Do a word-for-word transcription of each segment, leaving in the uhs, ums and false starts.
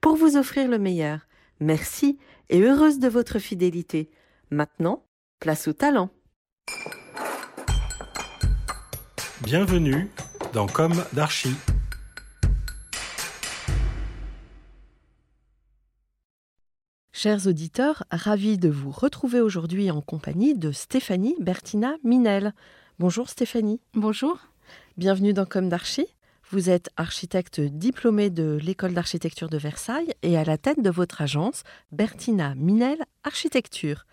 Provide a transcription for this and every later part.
pour vous offrir le meilleur. Merci et heureuse de votre fidélité. Maintenant, place au talent. Bienvenue dans Comme d'Archi. Chers auditeurs, ravis de vous retrouver aujourd'hui en compagnie de Stéphanie Bertina Minel. Bonjour Stéphanie. Bonjour. Bienvenue dans Comme d'Archi. Vous êtes architecte diplômée de l'école d'architecture de Versailles et à la tête de votre agence Bertina Minel Architecture.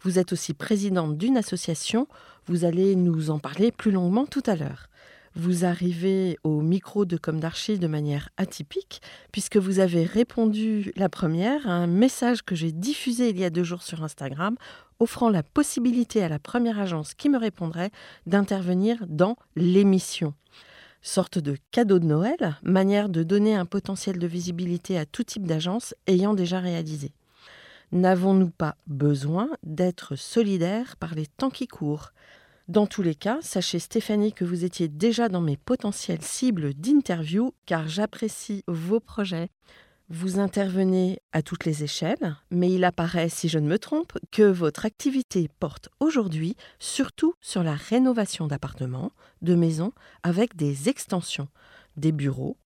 Vous êtes aussi présidente d'une association, vous allez nous en parler plus longuement tout à l'heure. Vous arrivez au micro de Comme d'Archi de manière atypique puisque vous avez répondu la première à un message que j'ai diffusé il y a deux jours sur Instagram offrant la possibilité à la première agence qui me répondrait d'intervenir dans l'émission. Sorte de cadeau de Noël, manière de donner un potentiel de visibilité à tout type d'agence ayant déjà réalisé. N'avons-nous pas besoin d'être solidaires par les temps qui courent ? Dans tous les cas, sachez Stéphanie que vous étiez déjà dans mes potentielles cibles d'interview car j'apprécie vos projets. Vous intervenez à toutes les échelles, mais il apparaît, si je ne me trompe, que votre activité porte aujourd'hui surtout sur la rénovation d'appartements, de maisons, avec des extensions, des bureaux.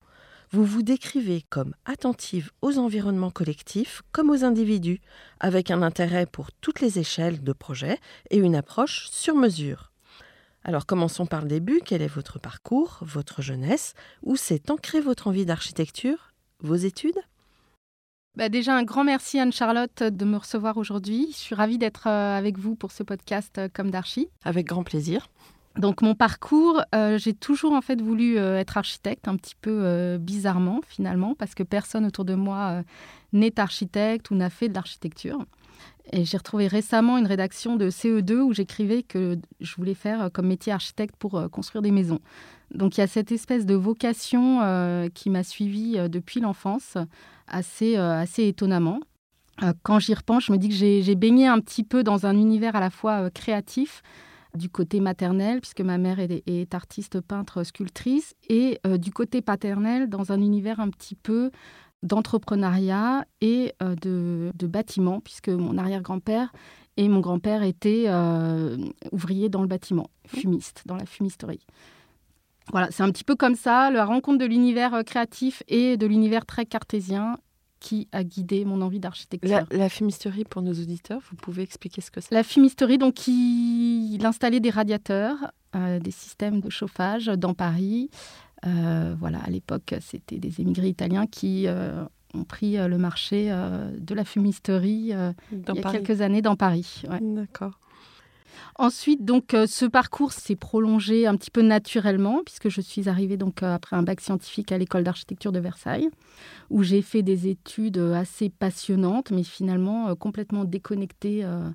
Vous vous décrivez comme attentive aux environnements collectifs comme aux individus, avec un intérêt pour toutes les échelles de projet et une approche sur mesure. Alors commençons par le début, quel est votre parcours, votre jeunesse, où s'est ancrée votre envie d'architecture, vos études ? Bah déjà, un grand merci Anne-Charlotte de me recevoir aujourd'hui. Je suis ravie d'être avec vous pour ce podcast Comme d'Archi. Avec grand plaisir. Donc mon parcours, euh, j'ai toujours en fait voulu euh, être architecte, un petit peu euh, bizarrement finalement, parce que personne autour de moi euh, n'est architecte ou n'a fait de l'architecture. Et j'ai retrouvé récemment une rédaction de C E deux où j'écrivais que je voulais faire comme métier architecte pour euh, construire des maisons. Donc il y a cette espèce de vocation euh, qui m'a suivie euh, depuis l'enfance, assez, euh, assez étonnamment. Euh, quand j'y repense, je me dis que j'ai, j'ai baigné un petit peu dans un univers à la fois euh, créatif, du côté maternel, puisque ma mère est, est artiste, peintre, sculptrice, et euh, du côté paternel, dans un univers un petit peu d'entrepreneuriat et euh, de, de bâtiment, puisque mon arrière-grand-père et mon grand-père étaient euh, ouvriers dans le bâtiment, fumistes, dans la fumisterie. Voilà, c'est un petit peu comme ça, la rencontre de l'univers créatif et de l'univers très cartésien qui a guidé mon envie d'architecture. La, la fumisterie, pour nos auditeurs, vous pouvez expliquer ce que c'est ? La fumisterie, donc, il, il installait des radiateurs, euh, des systèmes de chauffage dans Paris. Euh, voilà, à l'époque, c'était des émigrés italiens qui euh, ont pris euh, le marché euh, de la fumisterie euh, dans il y a Paris. Quelques années dans Paris. Ouais. D'accord. Ensuite, donc, euh, ce parcours s'est prolongé un petit peu naturellement, puisque je suis arrivée donc, euh, après un bac scientifique à l'école d'architecture de Versailles, où j'ai fait des études assez passionnantes, mais finalement euh, complètement déconnectées euh,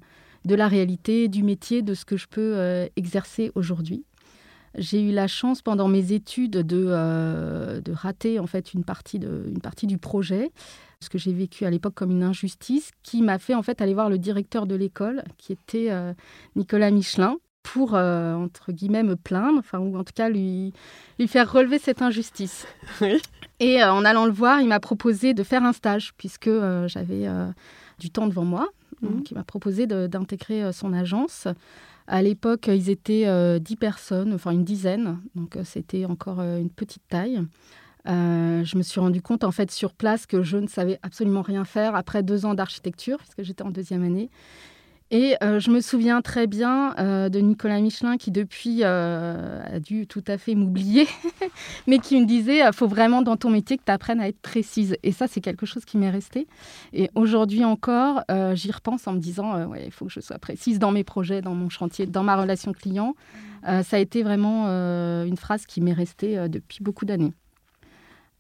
de la réalité, du métier, de ce que je peux euh, exercer aujourd'hui. J'ai eu la chance pendant mes études de, euh, de rater en fait, une partie de, une partie du projet, ce que j'ai vécu à l'époque comme une injustice, qui m'a fait en fait, aller voir le directeur de l'école, qui était euh, Nicolas Michelin, pour, euh, entre guillemets, me plaindre, enfin, ou en tout cas lui, lui faire relever cette injustice. Oui. Et euh, en allant le voir, il m'a proposé de faire un stage, puisque euh, j'avais euh, du temps devant moi. Mmh. Donc, il m'a proposé de, d'intégrer son agence. À l'époque, ils étaient dix euh, personnes, enfin une dizaine, donc euh, c'était encore euh, une petite taille. Euh, je me suis rendu compte en fait sur place que je ne savais absolument rien faire après deux ans d'architecture, puisque j'étais en deuxième année. Et euh, je me souviens très bien euh, de Nicolas Michelin qui depuis euh, a dû tout à fait m'oublier, mais qui me disait « faut vraiment dans ton métier que tu apprennes à être précise ». Et ça, c'est quelque chose qui m'est resté. Et aujourd'hui encore, euh, j'y repense en me disant euh, « ouais, il faut que je sois précise dans mes projets, dans mon chantier, dans ma relation client euh, ». Ça a été vraiment euh, une phrase qui m'est restée euh, depuis beaucoup d'années.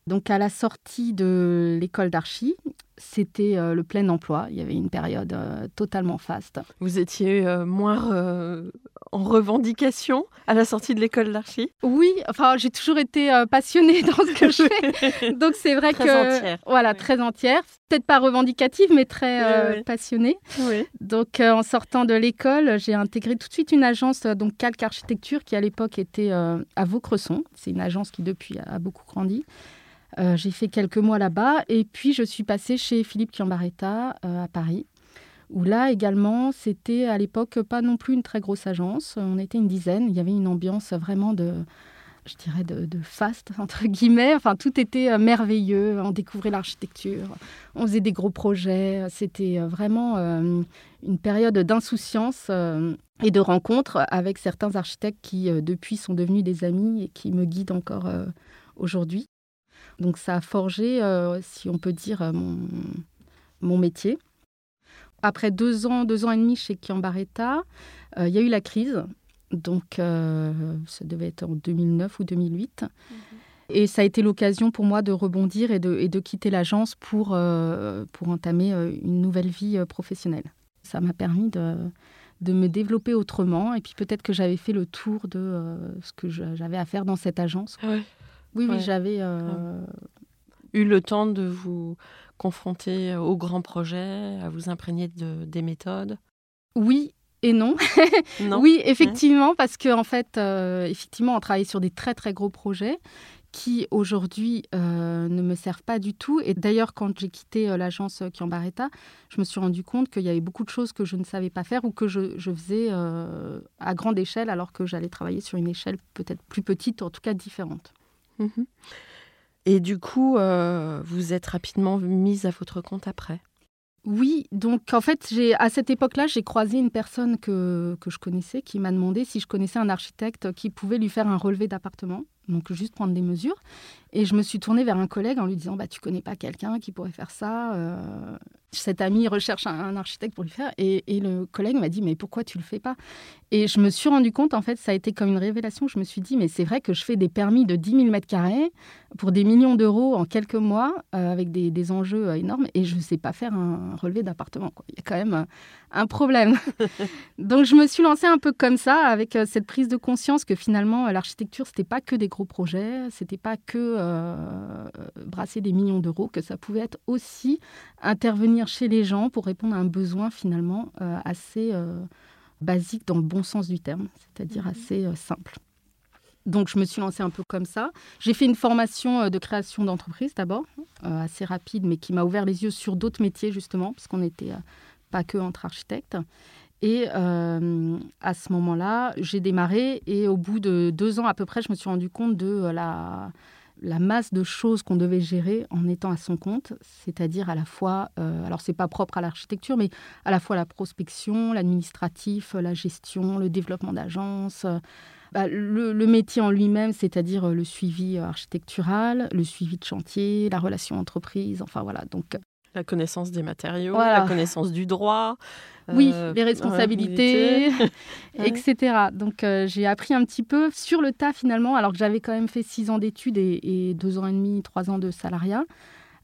Donc, à la sortie de l'école d'archi, c'était euh, le plein emploi. Il y avait une période euh, totalement faste. Vous étiez euh, moins euh, en revendication à la sortie de l'école d'archi ? Oui, enfin, j'ai toujours été euh, passionnée dans ce que je fais. Donc, c'est vrai très que... Entière. Voilà, oui. Très entière. Peut-être pas revendicative, mais très euh, oui. passionnée. Oui. Donc, euh, en sortant de l'école, j'ai intégré tout de suite une agence, euh, donc Calc Architecture, qui à l'époque était euh, à Vaucresson. C'est une agence qui, depuis, a beaucoup grandi. Euh, j'ai fait quelques mois là-bas et puis je suis passée chez Philippe Chambaretta euh, à Paris, où là également, c'était à l'époque pas non plus une très grosse agence. On était une dizaine, il y avait une ambiance vraiment de, je dirais, de, de faste, entre guillemets. Enfin, tout était euh, merveilleux, on découvrait l'architecture, on faisait des gros projets. C'était vraiment euh, une période d'insouciance euh, et de rencontres avec certains architectes qui, euh, depuis, sont devenus des amis et qui me guident encore euh, aujourd'hui. Donc, ça a forgé, euh, si on peut dire, euh, mon, mon métier. Après deux ans, deux ans et demi chez Chambaretta, euh, il y a eu la crise. Donc, euh, ça devait être en deux mille neuf ou deux mille huit. Mmh. Et ça a été l'occasion pour moi de rebondir et de, et de quitter l'agence pour, euh, pour entamer une nouvelle vie professionnelle. Ça m'a permis de, de me développer autrement. Et puis, peut-être que j'avais fait le tour de euh, ce que je, j'avais à faire dans cette agence. Ah ouais. Oui, oui, ouais. j'avais euh... eu le temps de vous confronter aux grands projets, à vous imprégner de, des méthodes. Oui et non. non. Oui, effectivement, parce que en fait, euh, effectivement, on travaillait sur des très très gros projets qui aujourd'hui euh, ne me servent pas du tout. Et d'ailleurs, quand j'ai quitté euh, l'agence Chambaretta, je me suis rendu compte qu'il y avait beaucoup de choses que je ne savais pas faire ou que je, je faisais euh, à grande échelle, alors que j'allais travailler sur une échelle peut-être plus petite, en tout cas différente. Et du coup, euh, vous êtes rapidement mise à votre compte après ? Oui, donc en fait, j'ai, à cette époque-là, j'ai croisé une personne que, que je connaissais qui m'a demandé si je connaissais un architecte qui pouvait lui faire un relevé d'appartement, donc juste prendre des mesures. Et je me suis tournée vers un collègue en lui disant bah, « tu connais pas quelqu'un qui pourrait faire ça euh, ?» Cet ami recherche un, un architecte pour lui faire. Et, et le collègue m'a dit « mais pourquoi tu le fais pas ?» Et je me suis rendu compte, en fait, ça a été comme une révélation. Je me suis dit « mais c'est vrai que je fais des permis de dix mille mètres carrés pour des millions d'euros en quelques mois euh, avec des, des enjeux euh, énormes et je ne sais pas faire un relevé d'appartement. » Il y a quand même euh, un problème. Donc, je me suis lancée un peu comme ça avec euh, cette prise de conscience que finalement, euh, l'architecture, ce n'était pas que des gros projets, ce n'était pas que euh, brasser des millions d'euros, que ça pouvait être aussi intervenir chez les gens pour répondre à un besoin finalement euh, assez... Euh, basique dans le bon sens du terme, c'est-à-dire mmh. assez euh, simple. Donc, je me suis lancée un peu comme ça. J'ai fait une formation euh, de création d'entreprise d'abord, euh, assez rapide, mais qui m'a ouvert les yeux sur d'autres métiers, justement, parce qu'on n'était euh, pas que entre architectes. Et euh, à ce moment-là, j'ai démarré et au bout de deux ans à peu près, je me suis rendu compte de euh, la, la masse de choses qu'on devait gérer en étant à son compte, c'est-à-dire à la fois, euh, alors c'est pas propre à l'architecture, mais à la fois la prospection, l'administratif, la gestion, le développement d'agence, euh, bah, le, le métier en lui-même, c'est-à-dire le suivi architectural, le suivi de chantier, la relation entreprise, enfin voilà, donc... La connaissance des matériaux, voilà. La connaissance du droit. Oui, euh, les responsabilités, ouais. et cetera. Donc, euh, j'ai appris un petit peu sur le tas, finalement, alors que j'avais quand même fait six ans d'études et, et deux ans et demi, trois ans de salariat.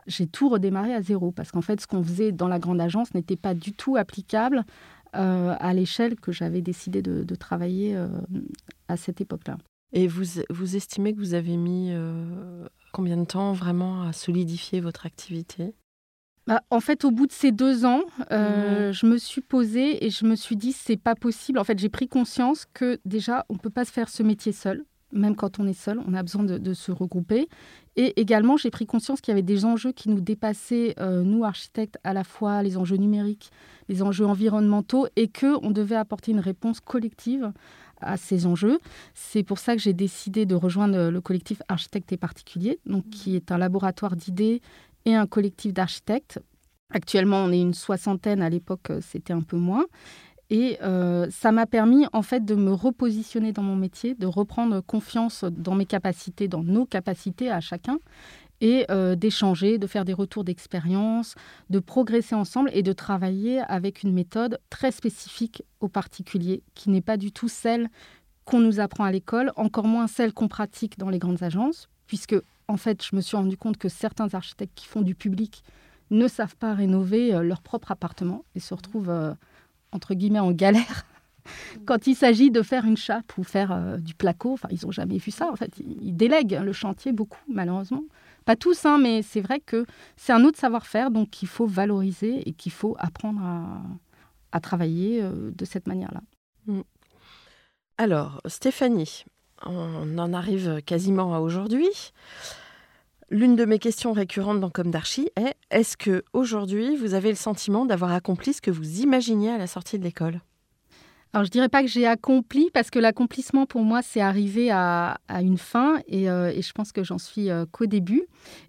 J'ai tout redémarré à zéro parce qu'en fait, ce qu'on faisait dans la grande agence n'était pas du tout applicable euh, à l'échelle que j'avais décidé de, de travailler euh, à cette époque-là. Et vous, vous estimez que vous avez mis euh, combien de temps vraiment à solidifier votre activité ? Bah, en fait, au bout de ces deux ans, euh, mmh. je me suis posée et je me suis dit, c'est pas possible. En fait, j'ai pris conscience que déjà, on ne peut pas se faire ce métier seul. Même quand on est seul, on a besoin de, de se regrouper. Et également, j'ai pris conscience qu'il y avait des enjeux qui nous dépassaient, euh, nous, architectes, à la fois les enjeux numériques, les enjeux environnementaux, et qu'on devait apporter une réponse collective à ces enjeux. C'est pour ça que j'ai décidé de rejoindre le collectif Architectes et Particuliers, donc, qui est un laboratoire d'idées et un collectif d'architectes. Actuellement, on est une soixantaine, à l'époque, c'était un peu moins. Et euh, ça m'a permis en fait de me repositionner dans mon métier, de reprendre confiance dans mes capacités, dans nos capacités à chacun, et euh, d'échanger, de faire des retours d'expérience, de progresser ensemble et de travailler avec une méthode très spécifique aux particuliers, qui n'est pas du tout celle qu'on nous apprend à l'école, encore moins celle qu'on pratique dans les grandes agences, puisque en fait, je me suis rendu compte que certains architectes qui font du public ne savent pas rénover euh, leur propre appartement et se retrouvent... Euh, entre guillemets, en galère, quand il s'agit de faire une chape ou faire euh, du placo. Enfin, ils n'ont jamais vu ça, en fait. Ils délèguent le chantier beaucoup, malheureusement. Pas tous, hein, mais c'est vrai que c'est un autre savoir-faire, donc qu'il faut valoriser et qu'il faut apprendre à, à travailler euh, de cette manière-là. Alors, Stéphanie, on en arrive quasiment à aujourd'hui. L'une de mes questions récurrentes dans Comme d'Archi est « Est-ce qu'aujourd'hui, vous avez le sentiment d'avoir accompli ce que vous imaginiez à la sortie de l'école ?» Alors, je ne dirais pas que j'ai accompli, parce que l'accomplissement, pour moi, c'est arrivé à, à une fin. Et, euh, et je pense que j'en suis euh, qu'au début.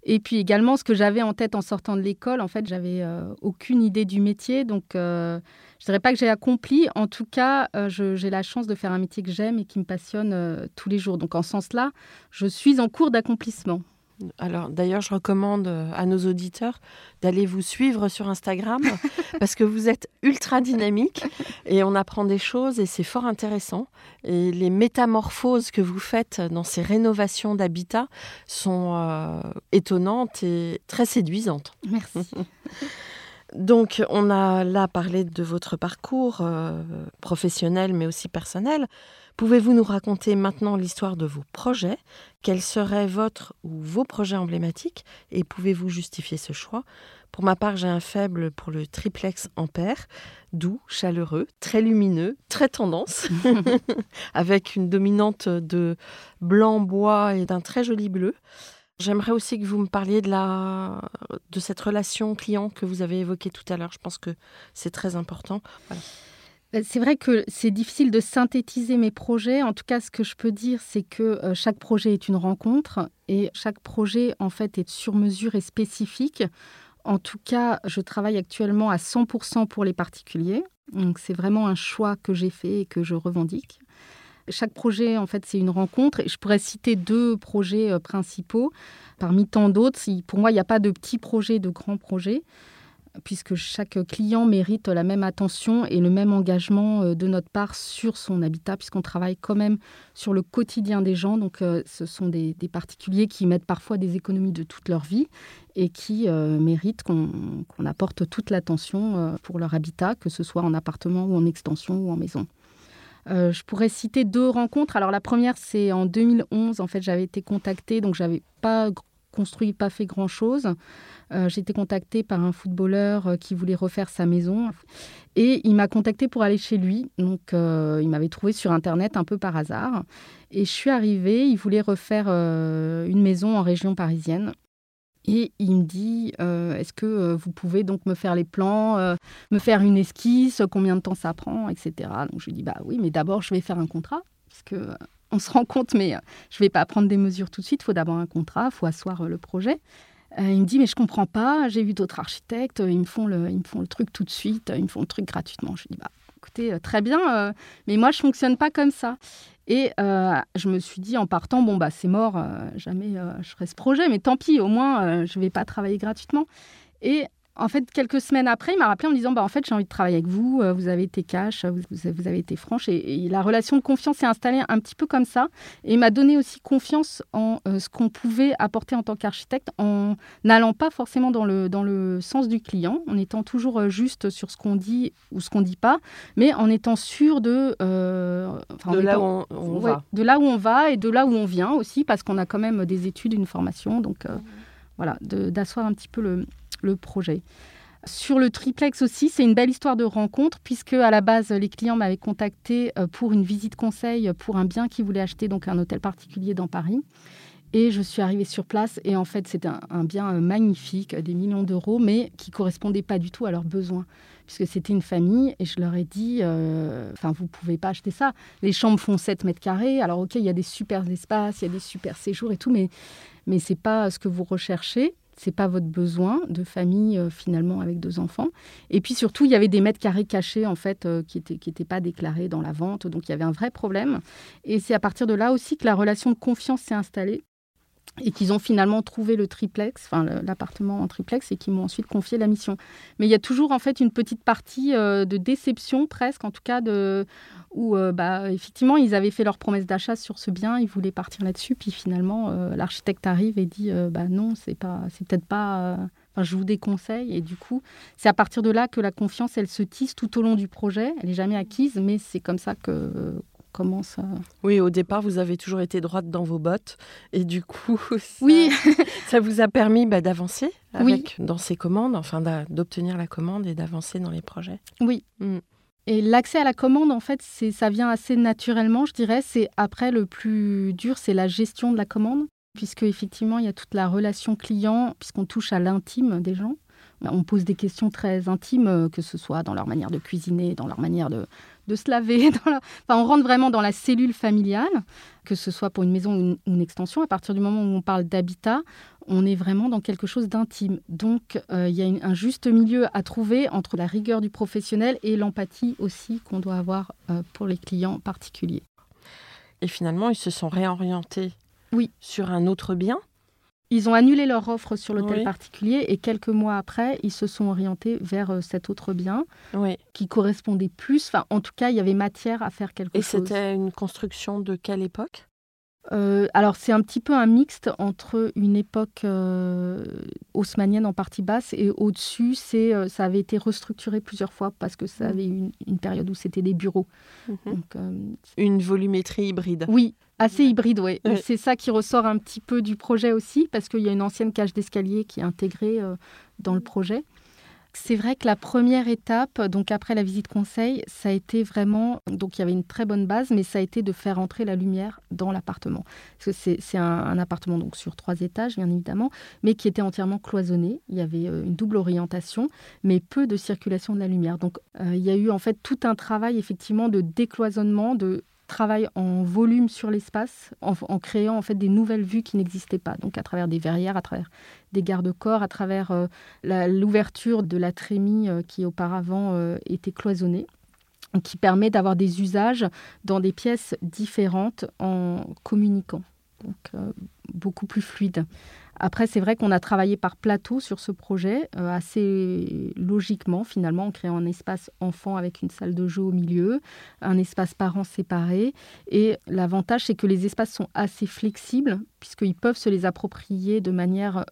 Et puis également, ce que j'avais en tête en sortant de l'école, en fait, je n'avais euh, aucune idée du métier. Donc, euh, je ne dirais pas que j'ai accompli. En tout cas, euh, je, j'ai la chance de faire un métier que j'aime et qui me passionne euh, tous les jours. Donc, en ce sens-là, je suis en cours d'accomplissement. Alors, d'ailleurs, je recommande à nos auditeurs d'aller vous suivre sur Instagram parce que vous êtes ultra dynamique et on apprend des choses et c'est fort intéressant. Et les métamorphoses que vous faites dans ces rénovations d'habitat sont euh, étonnantes et très séduisantes. Merci. Donc, on a là parlé de votre parcours euh, professionnel mais aussi personnel. Pouvez-vous nous raconter maintenant l'histoire de vos projets ? Quels seraient votre ou vos projets emblématiques ? Et pouvez-vous justifier ce choix ? Pour ma part, j'ai un faible pour le triplex ampère, doux, chaleureux, très lumineux, très tendance, avec une dominante de blanc bois et d'un très joli bleu. J'aimerais aussi que vous me parliez de, la, de cette relation client que vous avez évoquée tout à l'heure. Je pense que c'est très important. Voilà. C'est vrai que c'est difficile de synthétiser mes projets. En tout cas, ce que je peux dire, c'est que chaque projet est une rencontre et chaque projet, en fait, est sur mesure et spécifique. En tout cas, je travaille actuellement à cent pour cent pour les particuliers. Donc, c'est vraiment un choix que j'ai fait et que je revendique. Chaque projet, en fait, c'est une rencontre. Je pourrais citer deux projets principaux parmi tant d'autres. Pour moi, il n'y a pas de petits projets, de grands projets, puisque chaque client mérite la même attention et le même engagement de notre part sur son habitat, puisqu'on travaille quand même sur le quotidien des gens. Donc, euh, ce sont des, des particuliers qui mettent parfois des économies de toute leur vie et qui euh, méritent qu'on, qu'on apporte toute l'attention euh, pour leur habitat, que ce soit en appartement ou en extension ou en maison. Euh, je pourrais citer deux rencontres. Alors, la première, c'est en deux mille onze. En fait, j'avais été contactée, donc je n'avais pas... construit, pas fait grand-chose. Euh, j'ai été contactée par un footballeur qui voulait refaire sa maison et il m'a contactée pour aller chez lui. Donc, euh, il m'avait trouvée sur Internet un peu par hasard et je suis arrivée. Il voulait refaire euh, une maison en région parisienne. Et il me dit, euh, est-ce que euh, vous pouvez donc me faire les plans, euh, me faire une esquisse, combien de temps ça prend, et cetera. Donc, je lui dis, bah oui, mais d'abord, je vais faire un contrat parce que... Euh, on se rend compte, mais je ne vais pas prendre des mesures tout de suite. Il faut d'abord un contrat, il faut asseoir le projet. Euh, il me dit, mais je ne comprends pas, j'ai vu d'autres architectes, ils me, font le, ils me font le truc tout de suite, ils me font le truc gratuitement. Je lui dis, bah, écoutez, très bien, euh, mais moi, je ne fonctionne pas comme ça. Et euh, je me suis dit, en partant, bon, bah, c'est mort, euh, jamais euh, je ferai ce projet, mais tant pis, au moins, euh, je ne vais pas travailler gratuitement. Et en fait, quelques semaines après, il m'a rappelé en me disant bah, « En fait, j'ai envie de travailler avec vous, vous avez été cash, vous avez été franche. » Et la relation de confiance s'est installée un petit peu comme ça. Et il m'a donné aussi confiance en euh, ce qu'on pouvait apporter en tant qu'architecte en n'allant pas forcément dans le, dans le sens du client, en étant toujours juste sur ce qu'on dit ou ce qu'on ne dit pas, mais en étant sûr de... Euh, enfin, de là étant, où on, on ouais, va. De là où on va et de là où on vient aussi, parce qu'on a quand même des études, une formation. Donc euh, mmh. voilà, de, d'asseoir un petit peu le... le projet. Sur le triplex aussi, c'est une belle histoire de rencontre puisque à la base, les clients m'avaient contacté pour une visite conseil pour un bien qu'ils voulaient acheter, donc un hôtel particulier dans Paris. Et je suis arrivée sur place et en fait, c'était un, un bien magnifique, des millions d'euros, mais qui ne correspondait pas du tout à leurs besoins. Puisque c'était une famille et je leur ai dit, euh, enfin, vous ne pouvez pas acheter ça. Les chambres font sept mètres carrés. Alors, OK, il y a des super espaces, il y a des super séjours et tout, mais, mais ce n'est pas ce que vous recherchez. Ce n'est pas votre besoin de famille, euh, finalement, avec deux enfants. Et puis surtout, il y avait des mètres carrés cachés, en fait, euh, qui n'étaient qui étaient pas déclarés dans la vente. Donc, il y avait un vrai problème. Et c'est à partir de là aussi que la relation de confiance s'est installée. Et qu'ils ont finalement trouvé le triplex, enfin l'appartement en triplex, et qu'ils m'ont ensuite confié la mission. Mais il y a toujours en fait une petite partie euh, de déception presque, en tout cas, de, où euh, bah, effectivement ils avaient fait leur promesse d'achat sur ce bien, ils voulaient partir là-dessus, puis finalement euh, l'architecte arrive et dit euh, bah non, c'est pas, c'est peut-être pas. Euh, enfin, je vous déconseille. Et du coup, c'est à partir de là que la confiance, elle se tisse tout au long du projet. Elle n'est jamais acquise, mais c'est comme ça que. Euh, Comment ça... Oui, au départ, vous avez toujours été droite dans vos bottes. Et du coup, ça, oui. ça vous a permis bah, d'avancer avec, oui. dans ces commandes, enfin d'obtenir la commande et d'avancer dans les projets. Oui. Mm. Et l'accès à la commande, en fait, c'est, ça vient assez naturellement, je dirais. C'est après, le plus dur, c'est la gestion de la commande, puisque effectivement, il y a toute la relation client, puisqu'on touche à l'intime des gens. On pose des questions très intimes, que ce soit dans leur manière de cuisiner, dans leur manière de, de se laver. Dans leur... Enfin, on rentre vraiment dans la cellule familiale, que ce soit pour une maison ou une, une extension. À partir du moment où on parle d'habitat, on est vraiment dans quelque chose d'intime. Donc, euh, il y a une, un juste milieu à trouver entre la rigueur du professionnel et l'empathie aussi qu'on doit avoir euh, pour les clients particuliers. Et finalement, ils se sont réorientés oui. sur un autre bien. Ils ont annulé leur offre sur l'hôtel oui. particulier et quelques mois après, ils se sont orientés vers cet autre bien oui. qui correspondait plus. Enfin, en tout cas, il y avait matière à faire quelque et chose. Et c'était une construction de quelle époque ? Euh, alors, c'est un petit peu un mixte entre une époque euh, haussmannienne en partie basse et au-dessus, c'est, euh, ça avait été restructuré plusieurs fois parce que ça avait eu une, une période où c'était des bureaux. Mmh. Donc, euh, une volumétrie hybride. Oui, assez hybride, oui. Ouais. C'est ça qui ressort un petit peu du projet aussi parce qu'il y a une ancienne cage d'escalier qui est intégrée euh, dans le projet. C'est vrai que la première étape, donc après la visite conseil, ça a été vraiment... Donc, il y avait une très bonne base, mais ça a été de faire entrer la lumière dans l'appartement. Parce que c'est, c'est un, un appartement donc, sur trois étages, bien évidemment, mais qui était entièrement cloisonné. Il y avait une double orientation, mais peu de circulation de la lumière. Donc, euh, il y a eu en fait tout un travail, effectivement, de décloisonnement, de travail en volume sur l'espace, en, en créant en fait des nouvelles vues qui n'existaient pas. Donc à travers des verrières, à travers des garde-corps, à travers euh, la, l'ouverture de la trémie euh, qui auparavant euh, était cloisonnée, qui permet d'avoir des usages dans des pièces différentes en communiquant. Donc euh, beaucoup plus fluide. Après, c'est vrai qu'on a travaillé par plateau sur ce projet, euh, assez logiquement, finalement, en créant un espace enfant avec une salle de jeu au milieu, un espace parents séparé. Et l'avantage, c'est que les espaces sont assez flexibles, puisqu'ils peuvent se les approprier de manière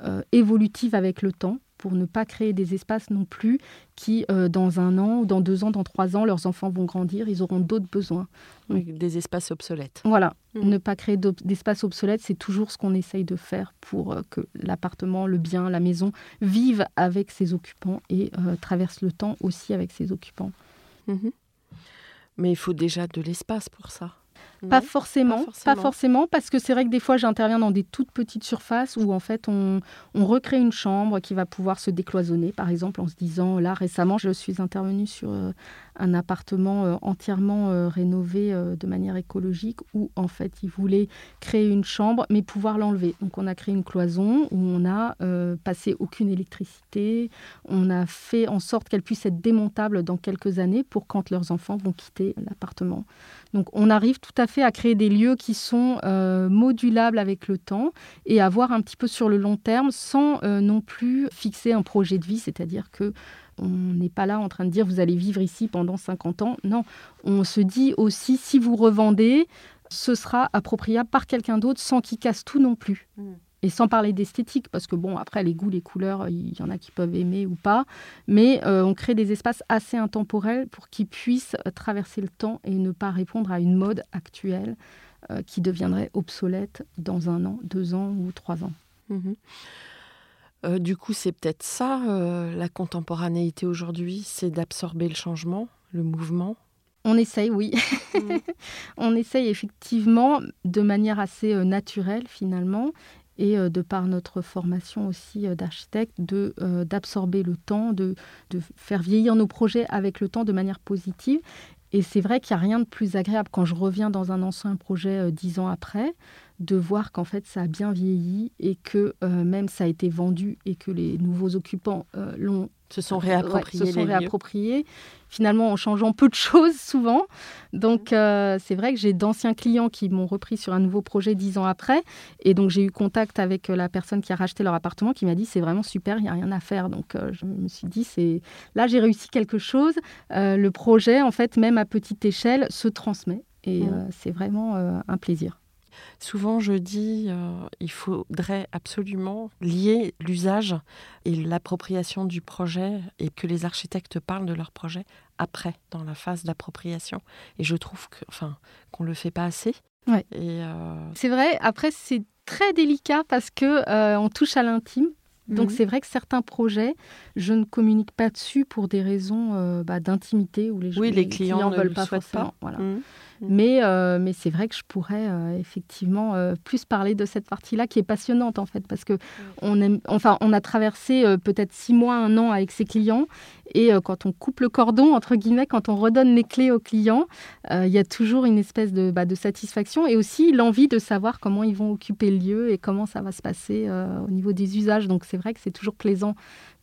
euh, évolutive avec le temps, pour ne pas créer des espaces non plus qui, euh, dans un an, ou dans deux ans, dans trois ans, leurs enfants vont grandir, ils auront d'autres besoins. Donc, des espaces obsolètes. Voilà. Mmh. Ne pas créer d'espaces obsolètes, c'est toujours ce qu'on essaye de faire pour euh, que l'appartement, le bien, la maison vivent avec ses occupants et euh, traversent le temps aussi avec ses occupants. Mmh. Mais il faut déjà de l'espace pour ça. Pas, non, forcément, pas forcément, pas forcément, parce que c'est vrai que des fois j'interviens dans des toutes petites surfaces où en fait on, on recrée une chambre qui va pouvoir se décloisonner, par exemple en se disant, là récemment je suis intervenue sur euh, un appartement euh, entièrement euh, rénové euh, de manière écologique où en fait ils voulaient créer une chambre mais pouvoir l'enlever. Donc on a créé une cloison où on n'a euh, passé aucune électricité, on a fait en sorte qu'elle puisse être démontable dans quelques années pour quand leurs enfants vont quitter l'appartement. Donc on arrive tout à fait à créer des lieux qui sont euh, modulables avec le temps et à voir un petit peu sur le long terme sans euh, non plus fixer un projet de vie, c'est-à-dire que on n'est pas là en train de dire vous allez vivre ici pendant cinquante ans. Non, on se dit aussi si vous revendez, ce sera appropriable par quelqu'un d'autre sans qu'il casse tout non plus. Mmh. Et sans parler d'esthétique, parce que bon, après, les goûts, les couleurs, il y en a qui peuvent aimer ou pas. Mais euh, on crée des espaces assez intemporels pour qu'ils puissent traverser le temps et ne pas répondre à une mode actuelle euh, qui deviendrait obsolète dans un an, deux ans ou trois ans. Mmh. Euh, du coup, c'est peut-être ça, euh, la contemporanéité aujourd'hui, c'est d'absorber le changement, le mouvement. On essaye, oui. Mmh. On essaye effectivement de manière assez naturelle finalement et de par notre formation aussi d'architecte, de, euh, d'absorber le temps, de, de faire vieillir nos projets avec le temps de manière positive. Et c'est vrai qu'il n'y a rien de plus agréable quand je reviens dans un ancien projet dix euh, ans après, de voir qu'en fait ça a bien vieilli et que euh, même ça a été vendu et que les nouveaux occupants euh, l'ont se sont réappropriés, ouais, se sont réappropriés finalement en changeant peu de choses souvent. Donc euh, c'est vrai que j'ai d'anciens clients qui m'ont repris sur un nouveau projet dix ans après et donc j'ai eu contact avec la personne qui a racheté leur appartement qui m'a dit c'est vraiment super, il n'y a rien à faire. Donc euh, je me suis dit c'est là j'ai réussi quelque chose. Euh, le projet en fait même à petite échelle se transmet et mmh. euh, c'est vraiment euh, un plaisir. Souvent, je dis euh, il faudrait absolument lier l'usage et l'appropriation du projet et que les architectes parlent de leur projet après, dans la phase d'appropriation. Et je trouve que, enfin, qu'on ne le fait pas assez. Ouais. Et euh... C'est vrai. Après, c'est très délicat parce qu'on euh, touche à l'intime. Donc, mmh. c'est vrai que certains projets, je ne communique pas dessus pour des raisons euh, bah, d'intimité où les, oui, les, les clients, clients ne veulent pas forcément. Pas. Voilà. Mmh. Mais, euh, mais c'est vrai que je pourrais euh, effectivement euh, plus parler de cette partie-là qui est passionnante en fait parce que mmh. on aime, enfin, on a traversé euh, peut-être six mois, un an avec ses clients et euh, quand on coupe le cordon, entre guillemets, quand on redonne les clés aux clients, il euh, y a toujours une espèce de, bah, de satisfaction et aussi l'envie de savoir comment ils vont occuper le lieu et comment ça va se passer euh, au niveau des usages. Donc c'est vrai que c'est toujours plaisant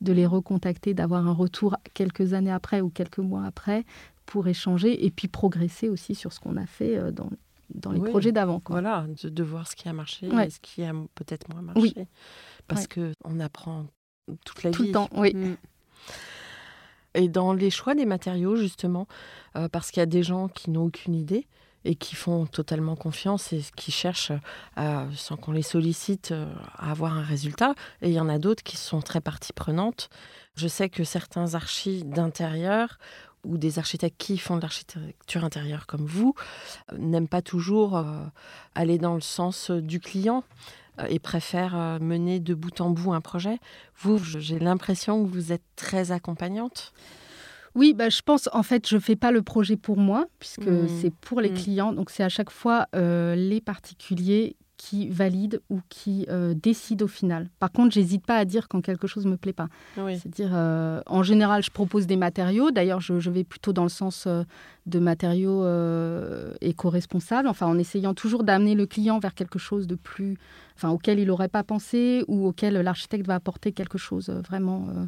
de les recontacter, d'avoir un retour quelques années après ou quelques mois après pour échanger et puis progresser aussi sur ce qu'on a fait dans, dans les oui, projets d'avant. Quoi. Voilà, de, de voir ce qui a marché ouais. et ce qui a peut-être moins marché. Oui. Parce ouais. qu'on apprend toute la Tout vie. Tout le temps, oui. Mmh. Et dans les choix des matériaux, justement, euh, parce qu'il y a des gens qui n'ont aucune idée et qui font totalement confiance et qui cherchent, à, sans qu'on les sollicite, à avoir un résultat. Et il y en a d'autres qui sont très partie prenante. Je sais que certains archis d'intérieur ou des architectes qui font de l'architecture intérieure comme vous, n'aiment pas toujours aller dans le sens du client et préfèrent mener de bout en bout un projet. Vous, j'ai l'impression que vous êtes très accompagnante. Oui, bah, je pense, en fait, je ne fais pas le projet pour moi, puisque mmh. c'est pour les mmh. clients. Donc, c'est à chaque fois euh, les particuliers qui valident ou qui euh, décident au final. Par contre, j'hésite pas à dire quand quelque chose me plaît pas. Oui. C'est-à-dire, euh, en général, je propose des matériaux. D'ailleurs, je, je vais plutôt dans le sens euh, de matériaux euh, éco-responsables. Enfin, en essayant toujours d'amener le client vers quelque chose de plus, enfin, auquel il n'aurait pas pensé ou auquel l'architecte va apporter quelque chose euh, vraiment euh,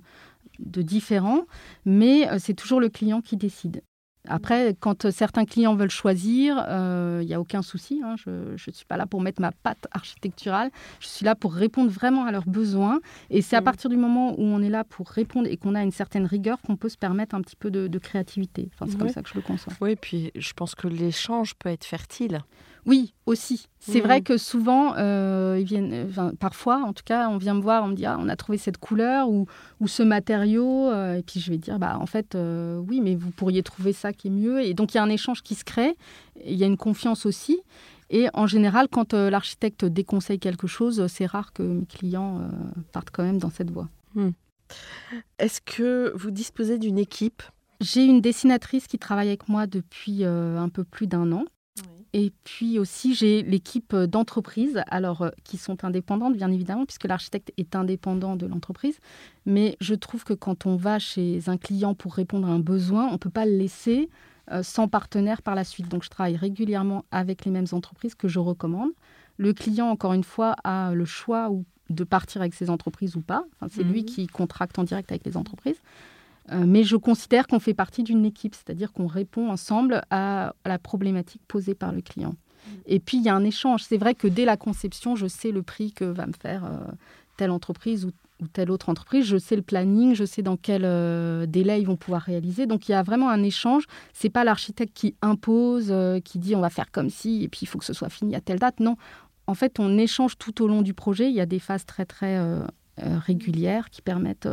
de différent. Mais euh, c'est toujours le client qui décide. Après, quand certains clients veulent choisir, il euh, n'y a aucun souci. Hein. Je ne suis pas là pour mettre ma patte architecturale. Je suis là pour répondre vraiment à leurs besoins. Et c'est à partir du moment où on est là pour répondre et qu'on a une certaine rigueur qu'on peut se permettre un petit peu de, de créativité. Enfin, c'est oui. comme ça que je le conçois. Oui, puis je pense que l'échange peut être fertile. Oui, aussi. C'est mmh. vrai que souvent, euh, ils viennent, enfin, parfois, en tout cas, on vient me voir, on me dit ah, on a trouvé cette couleur ou, ou ce matériau. Euh, et puis je vais dire bah, en fait, euh, oui, mais vous pourriez trouver ça qui est mieux. Et donc, il y a un échange qui se crée. Il y a une confiance aussi. Et en général, quand euh, l'architecte déconseille quelque chose, c'est rare que mes clients euh, partent quand même dans cette voie. Mmh. Est-ce que vous disposez d'une équipe ? J'ai une dessinatrice qui travaille avec moi depuis euh, un peu plus d'un an. Et puis aussi, j'ai l'équipe d'entreprises, alors euh, qui sont indépendantes, bien évidemment, puisque l'architecte est indépendant de l'entreprise. Mais je trouve que quand on va chez un client pour répondre à un besoin, on ne peut pas le laisser euh, sans partenaire par la suite. Donc, je travaille régulièrement avec les mêmes entreprises que je recommande. Le client, encore une fois, a le choix ou de partir avec ses entreprises ou pas. Enfin, c'est mmh. lui qui contracte en direct avec les entreprises. Mais je considère qu'on fait partie d'une équipe, c'est-à-dire qu'on répond ensemble à la problématique posée par le client. Et puis, il y a un échange. C'est vrai que dès la conception, je sais le prix que va me faire euh, telle entreprise ou, ou telle autre entreprise. Je sais le planning, je sais dans quel euh, délai ils vont pouvoir réaliser. Donc, il y a vraiment un échange. Ce n'est pas l'architecte qui impose, euh, qui dit « on va faire comme ci, et puis il faut que ce soit fini à telle date ». Non, en fait, on échange tout au long du projet. Il y a des phases très, très... Euh, régulières qui permettent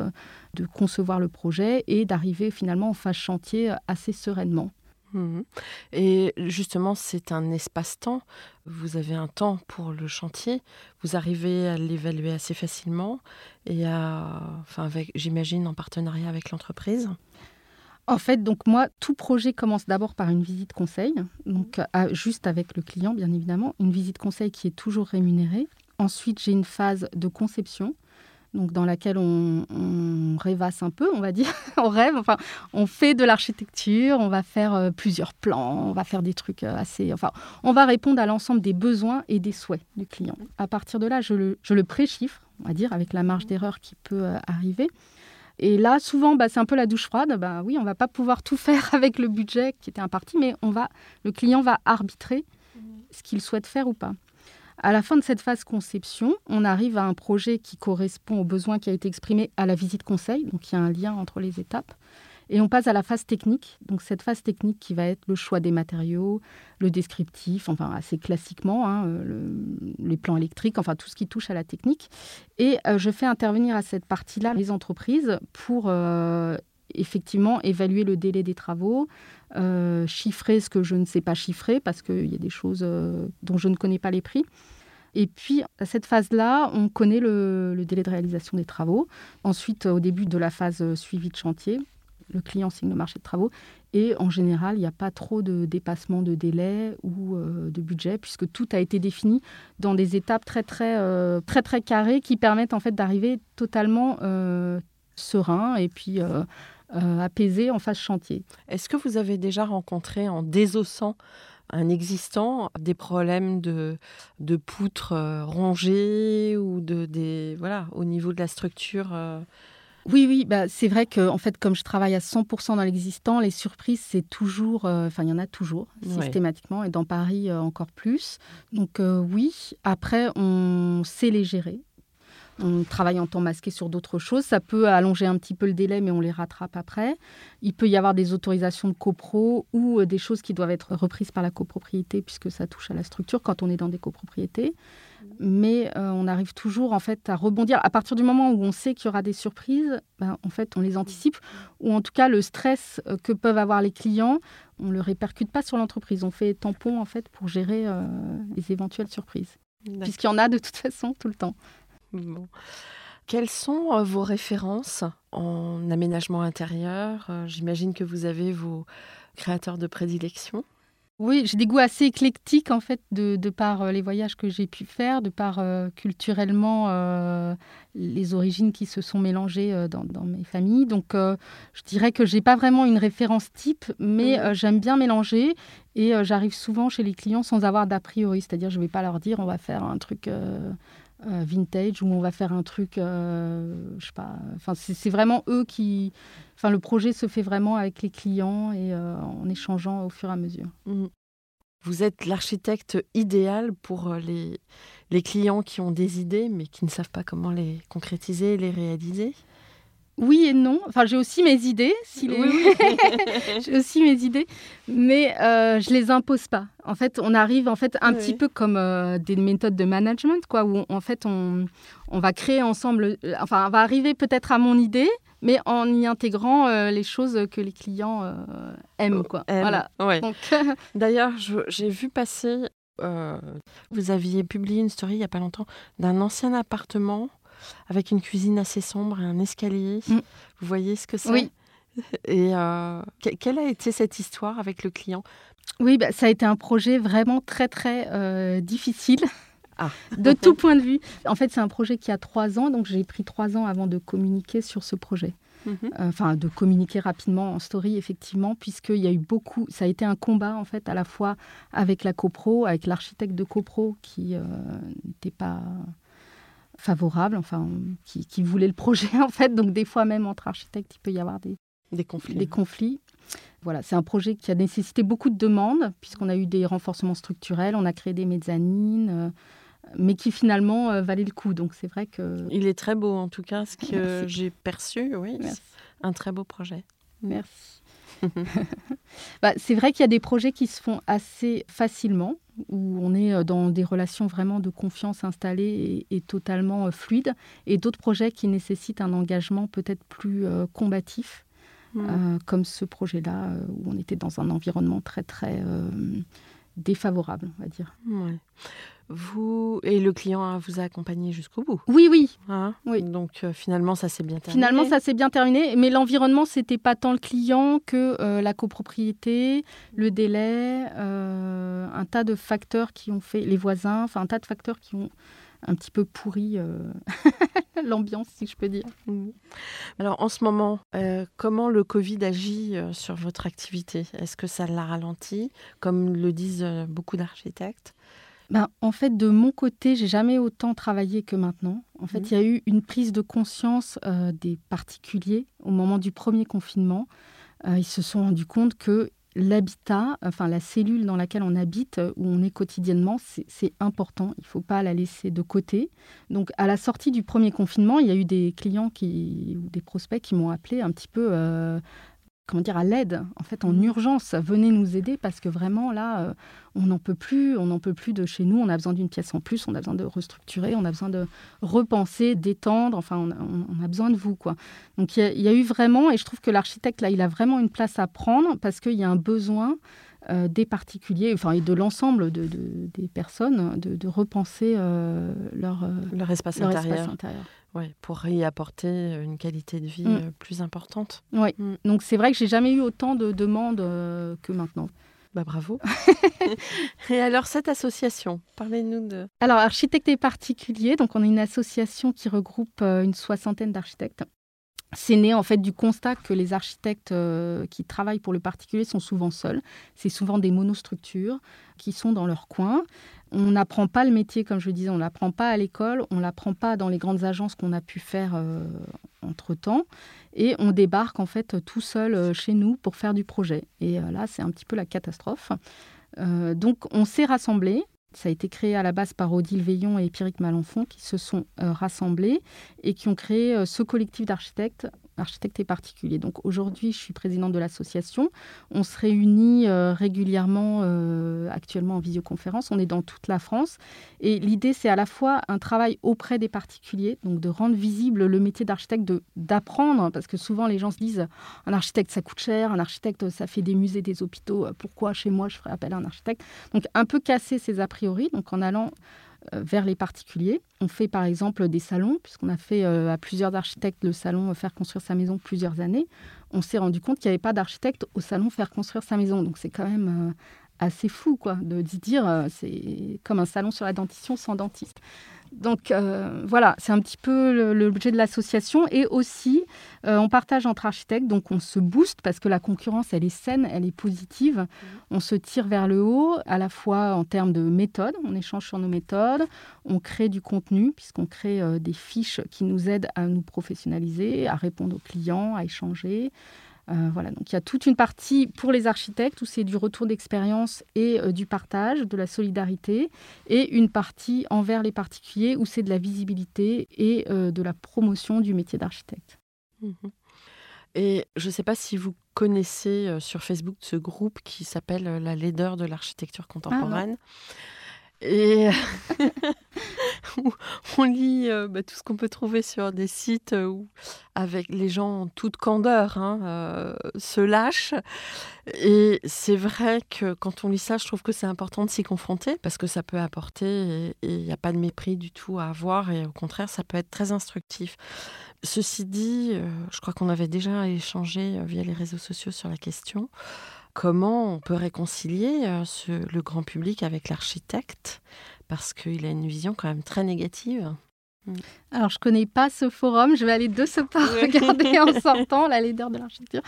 de concevoir le projet et d'arriver finalement en phase chantier assez sereinement. Mmh. Et justement, c'est un espace-temps. Vous avez un temps pour le chantier. Vous arrivez à l'évaluer assez facilement et à, enfin, avec, j'imagine, en partenariat avec l'entreprise. En fait, donc moi, tout projet commence d'abord par une visite conseil, donc à, juste avec le client, bien évidemment, une visite conseil qui est toujours rémunérée. Ensuite, j'ai une phase de conception, donc dans laquelle on, on rêvasse un peu, on va dire, on rêve, enfin, on fait de l'architecture, on va faire plusieurs plans, on va faire des trucs assez... Enfin, on va répondre à l'ensemble des besoins et des souhaits du client. À partir de là, je le, je le pré-chiffre, on va dire, avec la marge d'erreur qui peut arriver. Et là, souvent, bah, c'est un peu la douche froide. Bah, oui, on ne va pas pouvoir tout faire avec le budget qui était imparti, mais on va, le client va arbitrer ce qu'il souhaite faire ou pas. À la fin de cette phase conception, on arrive à un projet qui correspond au besoin qui a été exprimé à la visite conseil. Donc, il y a un lien entre les étapes. Et on passe à la phase technique. Donc, cette phase technique qui va être le choix des matériaux, le descriptif, enfin, assez classiquement, hein, le, les plans électriques, enfin, tout ce qui touche à la technique. Et euh, je fais intervenir à cette partie-là les entreprises pour... Euh, effectivement, évaluer le délai des travaux, euh, chiffrer ce que je ne sais pas chiffrer, parce qu'il y a des choses euh, dont je ne connais pas les prix. Et puis, à cette phase-là, on connaît le, le délai de réalisation des travaux. Ensuite, au début de la phase suivie de chantier, le client signe le marché de travaux. Et en général, il n'y a pas trop de dépassement de délai ou euh, de budget, puisque tout a été défini dans des étapes très, très, euh, très, très carrées qui permettent en fait, d'arriver totalement euh, serein et puis... Euh, Euh, apaisé en phase chantier. Est-ce que vous avez déjà rencontré, en désossant un existant, des problèmes de, de poutres euh, rongées ou de, des, voilà, au niveau de la structure euh... Oui, oui, bah, c'est vrai que en fait, comme je travaille à cent pour cent dans l'existant, les surprises, c'est toujours, enfin, euh, il y en a toujours, systématiquement, ouais. Et dans Paris euh, encore plus. Donc euh, oui, après, on sait les gérer. On travaille en temps masqué sur d'autres choses. Ça peut allonger un petit peu le délai, mais on les rattrape après. Il peut y avoir des autorisations de copro ou des choses qui doivent être reprises par la copropriété, puisque ça touche à la structure quand on est dans des copropriétés. Mais euh, on arrive toujours en fait, à rebondir. À partir du moment où on sait qu'il y aura des surprises, ben, en fait, on les anticipe. Ou en tout cas, le stress que peuvent avoir les clients, on ne le répercute pas sur l'entreprise. On fait tampon en fait, pour gérer euh, les éventuelles surprises, d'accord. Puisqu'il y en a de toute façon tout le temps. Bon. Quelles sont vos références en aménagement intérieur ? J'imagine que vous avez vos créateurs de prédilection. Oui, j'ai des goûts assez éclectiques en fait, de, de par les voyages que j'ai pu faire, de par euh, culturellement euh, les origines qui se sont mélangées euh, dans, dans mes familles. Donc, euh, je dirais que j'ai pas vraiment une référence type, mais euh, j'aime bien mélanger et euh, j'arrive souvent chez les clients sans avoir d'a priori. C'est-à-dire, je vais pas leur dire on va faire un truc. Euh, vintage où on va faire un truc euh, je sais pas, enfin c'est, c'est vraiment eux qui, enfin le projet se fait vraiment avec les clients et euh, en échangeant au fur et à mesure. Mmh. Vous êtes l'architecte idéal pour les, les clients qui ont des idées mais qui ne savent pas comment les concrétiser et les réaliser. Oui et non. Enfin, j'ai aussi mes idées. Si les... oui, oui. J'ai aussi mes idées, mais euh, je les impose pas. En fait, on arrive en fait un oui. petit peu comme euh, des méthodes de management, quoi, où on, en fait on, on va créer ensemble. Euh, enfin, on va arriver peut-être à mon idée, mais en y intégrant euh, les choses que les clients euh, aiment, quoi. Aime. Voilà. Ouais. Donc, euh... D'ailleurs, je, j'ai vu passer. Euh, vous aviez publié une story il y a pas longtemps d'un ancien appartement. Avec une cuisine assez sombre et un escalier. Mmh. Vous voyez ce que c'est ? Oui. Et euh, quelle a été cette histoire avec le client ? Oui, bah, ça a été un projet vraiment très, très euh, difficile. Ah. De tout point de vue. En fait, c'est un projet qui a trois ans. Donc, j'ai pris trois ans avant de communiquer sur ce projet. Mmh. Enfin, euh, de communiquer rapidement en story, effectivement, puisqu'il y a eu beaucoup... Ça a été un combat, en fait, à la fois avec la copro, avec l'architecte de copro qui euh, n'était pas... favorable, enfin, qui, qui voulait le projet, en fait. Donc, des fois, même entre architectes, il peut y avoir des, des, conflits. des conflits. Voilà, c'est un projet qui a nécessité beaucoup de demandes, puisqu'on a eu des renforcements structurels, on a créé des mezzanines, euh, mais qui, finalement, euh, valait le coup. Donc, c'est vrai que... Il est très beau, en tout cas, ce que euh, j'ai perçu. Oui, merci. Un très beau projet. Merci. Bah, c'est vrai qu'il y a des projets qui se font assez facilement, où on est dans des relations vraiment de confiance installées et, et totalement euh, fluides, et d'autres projets qui nécessitent un engagement peut-être plus euh, combatif, mmh. euh, comme ce projet-là, où on était dans un environnement très, très euh, défavorable, on va dire. Ouais. Vous et le client vous a accompagné jusqu'au bout. Oui, oui. Hein oui. Donc euh, finalement, ça s'est bien terminé. Finalement, ça s'est bien terminé. Mais l'environnement, c'était pas tant le client que euh, la copropriété, le délai, euh, un tas de facteurs qui ont fait les voisins, enfin un tas de facteurs qui ont un petit peu pourri euh... l'ambiance, si je peux dire. Mmh. Alors en ce moment, euh, comment le Covid agit euh, sur votre activité ? Est-ce que ça l'a ralenti, comme le disent euh, beaucoup d'architectes ? Ben, en fait, de mon côté, j'ai jamais autant travaillé que maintenant. En fait, il mmh. y a eu une prise de conscience euh, des particuliers au moment du premier confinement. Euh, ils se sont rendus compte que l'habitat, enfin la cellule dans laquelle on habite, où on est quotidiennement, c'est, c'est important. Il ne faut pas la laisser de côté. Donc, à la sortie du premier confinement, il y a eu des clients qui, ou des prospects qui m'ont appelé un petit peu... Euh, comment dire, à l'aide, en fait, en urgence. Venez nous aider parce que vraiment, là, on n'en peut plus, on n'en peut plus de chez nous. On a besoin d'une pièce en plus, on a besoin de restructurer, on a besoin de repenser, d'étendre. Enfin, on a, on a besoin de vous, quoi. Donc, il y a, il y a eu vraiment, et je trouve que l'architecte, là, il a vraiment une place à prendre parce qu'il y a un besoin euh, des particuliers, enfin, et de l'ensemble de, de, des personnes, de, de repenser euh, leur, euh, leur, espace, leur intérieur. espace intérieur. Ouais, pour y apporter une qualité de vie mmh. plus importante. Oui, mmh. donc c'est vrai que je n'ai jamais eu autant de demandes euh, que maintenant. Bah, bravo. Et alors cette association, parlez-nous de... Alors Architectes et Particuliers, donc on est une association qui regroupe euh, une soixantaine d'architectes. C'est né en fait du constat que les architectes euh, qui travaillent pour le particulier sont souvent seuls. C'est souvent des monostructures qui sont dans leur coin. On n'apprend pas le métier, comme je le disais, on ne l'apprend pas à l'école, on ne l'apprend pas dans les grandes agences qu'on a pu faire euh, entre-temps. Et on débarque en fait tout seul euh, chez nous pour faire du projet. Et euh, là, c'est un petit peu la catastrophe. Euh, donc, on s'est rassemblés. Ça a été créé à la base par Odile Veillon et Pierrick Malenfond qui se sont euh, rassemblés et qui ont créé euh, ce collectif d'architectes, architectes et particuliers. Donc aujourd'hui, je suis présidente de l'association. On se réunit euh, régulièrement, euh, actuellement en visioconférence. On est dans toute la France. Et l'idée, c'est à la fois un travail auprès des particuliers, donc de rendre visible le métier d'architecte, de, d'apprendre, parce que souvent les gens se disent un architecte, ça coûte cher, un architecte, ça fait des musées, des hôpitaux. Pourquoi chez moi, je ferais appel à un architecte ? Donc un peu casser ces a priori. Donc en allant vers les particuliers, on fait par exemple des salons, puisqu'on a fait euh, à plusieurs architectes le salon Faire Construire Sa Maison plusieurs années. On s'est rendu compte qu'il n'y avait pas d'architecte au salon Faire Construire Sa Maison. Donc c'est quand même euh, assez fou quoi, de, de dire euh, c'est comme un salon sur la dentition sans dentiste. Donc euh, voilà, c'est un petit peu le, l'objet de l'association. Et aussi, euh, on partage entre architectes, donc on se booste parce que la concurrence, elle est saine, elle est positive. Mmh. On se tire vers le haut, à la fois en termes de méthodes, on échange sur nos méthodes, on crée du contenu, puisqu'on crée euh, des fiches qui nous aident à nous professionnaliser, à répondre aux clients, à échanger. Euh, voilà, donc il y a toute une partie pour les architectes où c'est du retour d'expérience et euh, du partage, de la solidarité, et une partie envers les particuliers où c'est de la visibilité et euh, de la promotion du métier d'architecte. Mmh. Et je ne sais pas si vous connaissez euh, sur Facebook ce groupe qui s'appelle euh, la laideur de l'architecture contemporaine. Ah, et on lit euh, bah, tout ce qu'on peut trouver sur des sites où avec les gens en toute candeur hein, euh, se lâchent. Et c'est vrai que quand on lit ça, je trouve que c'est important de s'y confronter parce que ça peut apporter et il n'y a pas de mépris du tout à avoir. Et au contraire, ça peut être très instructif. Ceci dit, euh, je crois qu'on avait déjà échangé euh, via les réseaux sociaux sur la question. Comment on peut réconcilier ce, le grand public avec l'architecte ? Parce qu'il a une vision quand même très négative. Alors, je ne connais pas ce forum. Je vais aller de ce pas regarder en sortant la laideur de l'architecture.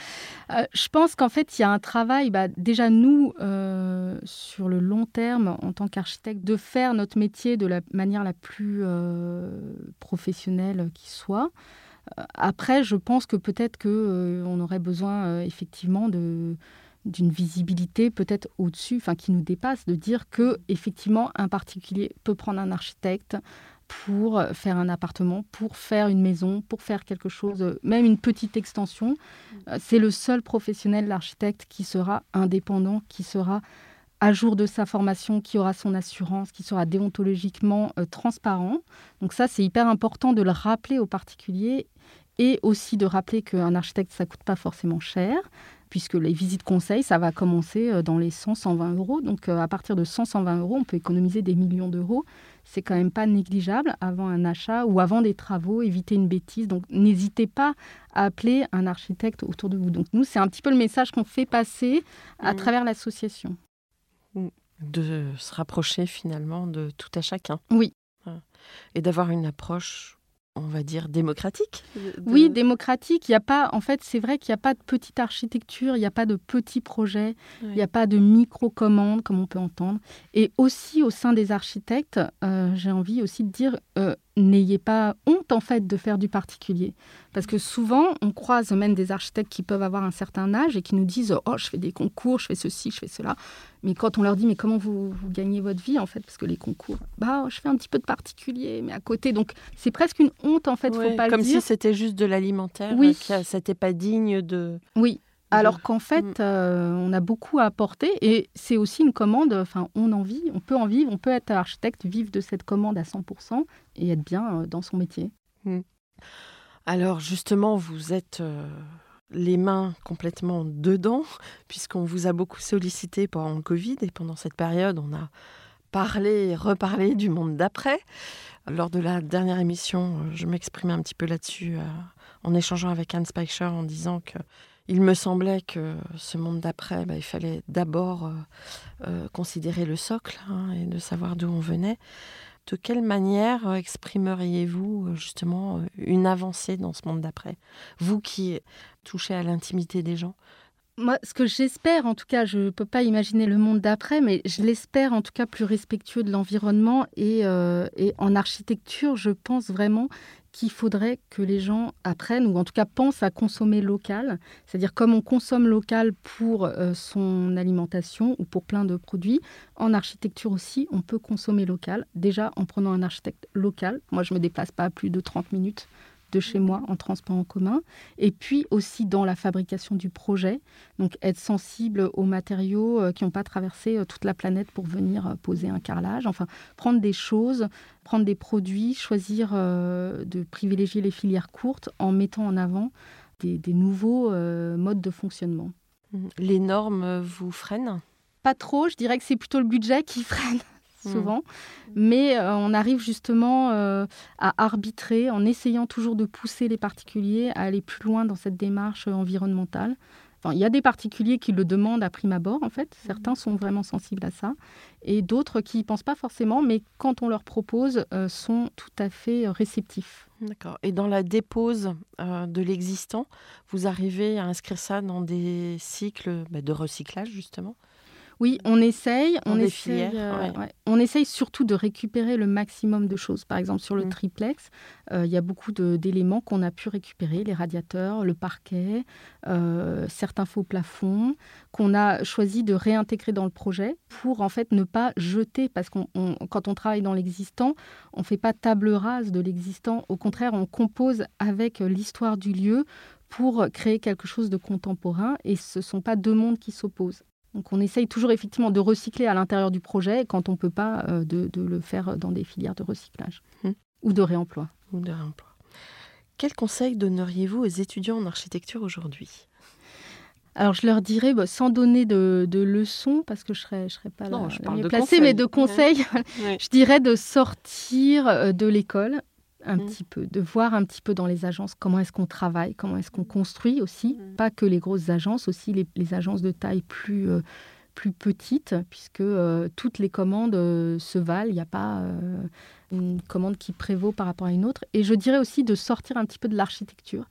Euh, je pense qu'en fait, il y a un travail, bah, déjà nous, euh, sur le long terme, en tant qu'architecte, de faire notre métier de la manière la plus euh, professionnelle qui soit. Après, je pense que peut-être qu'on euh, aurait besoin, euh, effectivement, de... d'une visibilité peut-être au-dessus, enfin qui nous dépasse, de dire que effectivement un particulier peut prendre un architecte pour faire un appartement, pour faire une maison, pour faire quelque chose, même une petite extension. C'est le seul professionnel, l'architecte, qui sera indépendant, qui sera à jour de sa formation, qui aura son assurance, qui sera déontologiquement transparent. Donc ça, c'est hyper important de le rappeler aux particuliers et aussi de rappeler qu'un architecte, ça ne coûte pas forcément cher, puisque les visites conseils, ça va commencer dans les cent à cent vingt euros. Donc, à partir de cent à cent vingt euros, on peut économiser des millions d'euros. C'est quand même pas négligeable avant un achat ou avant des travaux, éviter une bêtise. Donc, n'hésitez pas à appeler un architecte autour de vous. Donc, nous, c'est un petit peu le message qu'on fait passer à mmh. travers l'association. De se rapprocher, finalement, de tout à chacun. Oui. Et d'avoir une approche... on va dire démocratique de... Oui, démocratique. Il y a pas, en fait, c'est vrai qu'il n'y a pas de petite architecture, il n'y a pas de petits projets, oui. Il n'y a pas de micro-commandes, comme on peut entendre. Et aussi, au sein des architectes, euh, j'ai envie aussi de dire, euh, n'ayez pas honte, en fait, de faire du particulier. Parce que souvent, on croise même des architectes qui peuvent avoir un certain âge et qui nous disent « Oh, je fais des concours, je fais ceci, je fais cela. » Mais quand on leur dit « Mais comment vous, vous gagnez votre vie, en fait ?» Parce que les concours, « Bah, je fais un petit peu de particulier, mais à côté. » Donc, c'est presque une honte, en fait, il ouais, faut pas le dire. Comme si c'était juste de l'alimentaire, oui. que ça n'était pas digne de... Oui, alors qu'en fait, euh, on a beaucoup à apporter et c'est aussi une commande, enfin, on en vit, on peut en vivre, on peut être architecte, vivre de cette commande à cent pour cent et être bien dans son métier. Alors justement, vous êtes euh, les mains complètement dedans puisqu'on vous a beaucoup sollicité pendant le Covid et pendant cette période, on a parlé et reparlé du monde d'après. Lors de la dernière émission, je m'exprimais un petit peu là-dessus euh, en échangeant avec Anne Speicher en disant que il me semblait que ce monde d'après, bah, il fallait d'abord euh, euh, considérer le socle hein, et de savoir d'où on venait. De quelle manière exprimeriez-vous justement une avancée dans ce monde d'après ? Vous qui touchez à l'intimité des gens. Moi, ce que j'espère, en tout cas, je ne peux pas imaginer le monde d'après, mais je l'espère en tout cas plus respectueux de l'environnement. Et, euh, et en architecture, je pense vraiment qu'il faudrait que les gens apprennent, ou en tout cas pensent à consommer local. C'est-à-dire comme on consomme local pour euh, son alimentation ou pour plein de produits, en architecture aussi, on peut consommer local. Déjà en prenant un architecte local. Moi, je ne me déplace pas à plus de trente minutes de chez moi en transport en commun, et puis aussi dans la fabrication du projet, donc être sensible aux matériaux qui n'ont pas traversé toute la planète pour venir poser un carrelage, enfin prendre des choses, prendre des produits, choisir euh, de privilégier les filières courtes en mettant en avant des, des nouveaux euh, modes de fonctionnement. Les normes vous freinent ? Pas trop, je dirais que c'est plutôt le budget qui freine. Souvent, mmh. mais euh, on arrive justement euh, à arbitrer en essayant toujours de pousser les particuliers à aller plus loin dans cette démarche environnementale. Enfin, il y a des particuliers qui le demandent à prime abord, en fait. Certains sont vraiment sensibles à ça et d'autres qui n'y pensent pas forcément, mais quand on leur propose, euh, sont tout à fait réceptifs. D'accord. Et dans la dépose euh, de l'existant, vous arrivez à inscrire ça dans des cycles bah, de recyclage, justement ? Oui, on essaye. On essaye, euh, ouais. Ouais. on essaye surtout de récupérer le maximum de choses. Par exemple, sur le mmh. triplex, euh, il y a beaucoup de, d'éléments qu'on a pu récupérer, les radiateurs, le parquet, euh, certains faux plafonds, qu'on a choisi de réintégrer dans le projet pour en fait ne pas jeter. Parce que quand on travaille dans l'existant, on ne fait pas table rase de l'existant. Au contraire, on compose avec l'histoire du lieu pour créer quelque chose de contemporain. Et ce ne sont pas deux mondes qui s'opposent. Donc, on essaye toujours effectivement de recycler à l'intérieur du projet quand on ne peut pas euh, de, de le faire dans des filières de recyclage mmh. ou de réemploi. Ou de réemploi. Quels conseils donneriez-vous aux étudiants en architecture aujourd'hui ? Alors, je leur dirais, bah, sans donner de, de leçons, parce que je ne serais, je serais pas non, la, je la mieux placée, conseils. mais de conseils, ouais. ouais. je dirais de sortir de l'école. Un mmh. petit peu, de voir un petit peu dans les agences comment est-ce qu'on travaille, comment est-ce qu'on construit aussi, mmh. pas que les grosses agences, aussi les, les agences de taille plus, euh, plus petite, puisque euh, toutes les commandes euh, se valent, il n'y a pas euh, une commande qui prévaut par rapport à une autre. Et je dirais aussi de sortir un petit peu de l'architecture,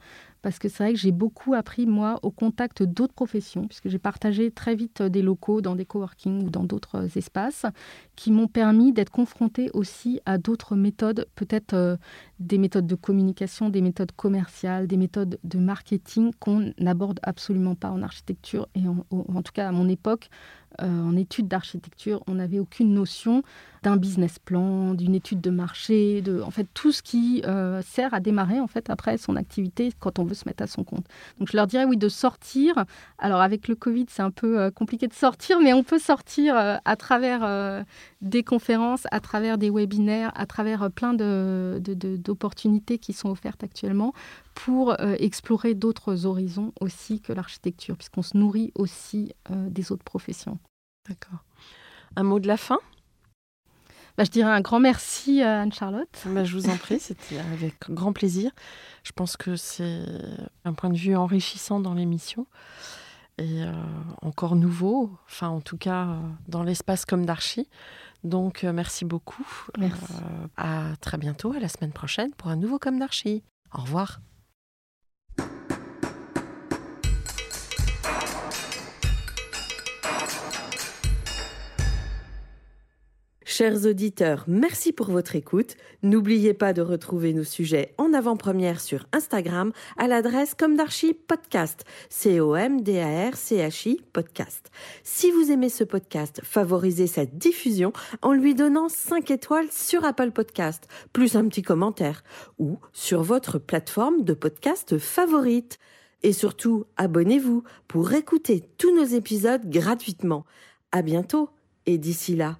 parce que c'est vrai que j'ai beaucoup appris, moi, au contact d'autres professions, puisque j'ai partagé très vite des locaux dans des coworking ou dans d'autres espaces qui m'ont permis d'être confrontée aussi à d'autres méthodes, peut-être euh, des méthodes de communication, des méthodes commerciales, des méthodes de marketing qu'on n'aborde absolument pas en architecture. Et en, en tout cas, à mon époque, euh, en études d'architecture, on n'avait aucune notion d'un business plan, d'une étude de marché, de, en fait, tout ce qui euh, sert à démarrer en fait, après son activité quand on veut se mettre à son compte. Donc, je leur dirais, oui, de sortir. Alors, avec le Covid, c'est un peu euh, compliqué de sortir, mais on peut sortir euh, à travers euh, des conférences, à travers des webinaires, à travers plein de, de, de, d'opportunités qui sont offertes actuellement pour euh, explorer d'autres horizons aussi que l'architecture, puisqu'on se nourrit aussi euh, des autres professions. D'accord. Un mot de la fin ? Bah, je dirais un grand merci à Anne-Charlotte. Bah, je vous en prie, c'était avec grand plaisir. Je pense que c'est un point de vue enrichissant dans l'émission et euh, encore nouveau, enfin en tout cas dans l'espace Comme d'Archi. Donc euh, merci beaucoup. Merci. Euh, à très bientôt, à la semaine prochaine pour un nouveau Comme d'Archi. Au revoir. Chers auditeurs, merci pour votre écoute. N'oubliez pas de retrouver nos sujets en avant-première sur Instagram à l'adresse Comme d'Archi Podcast, C O M D A R C H I Podcast. Si vous aimez ce podcast, favorisez sa diffusion en lui donnant cinq étoiles sur Apple Podcast, plus un petit commentaire, ou sur votre plateforme de podcast favorite. Et surtout, abonnez-vous pour écouter tous nos épisodes gratuitement. À bientôt et d'ici là,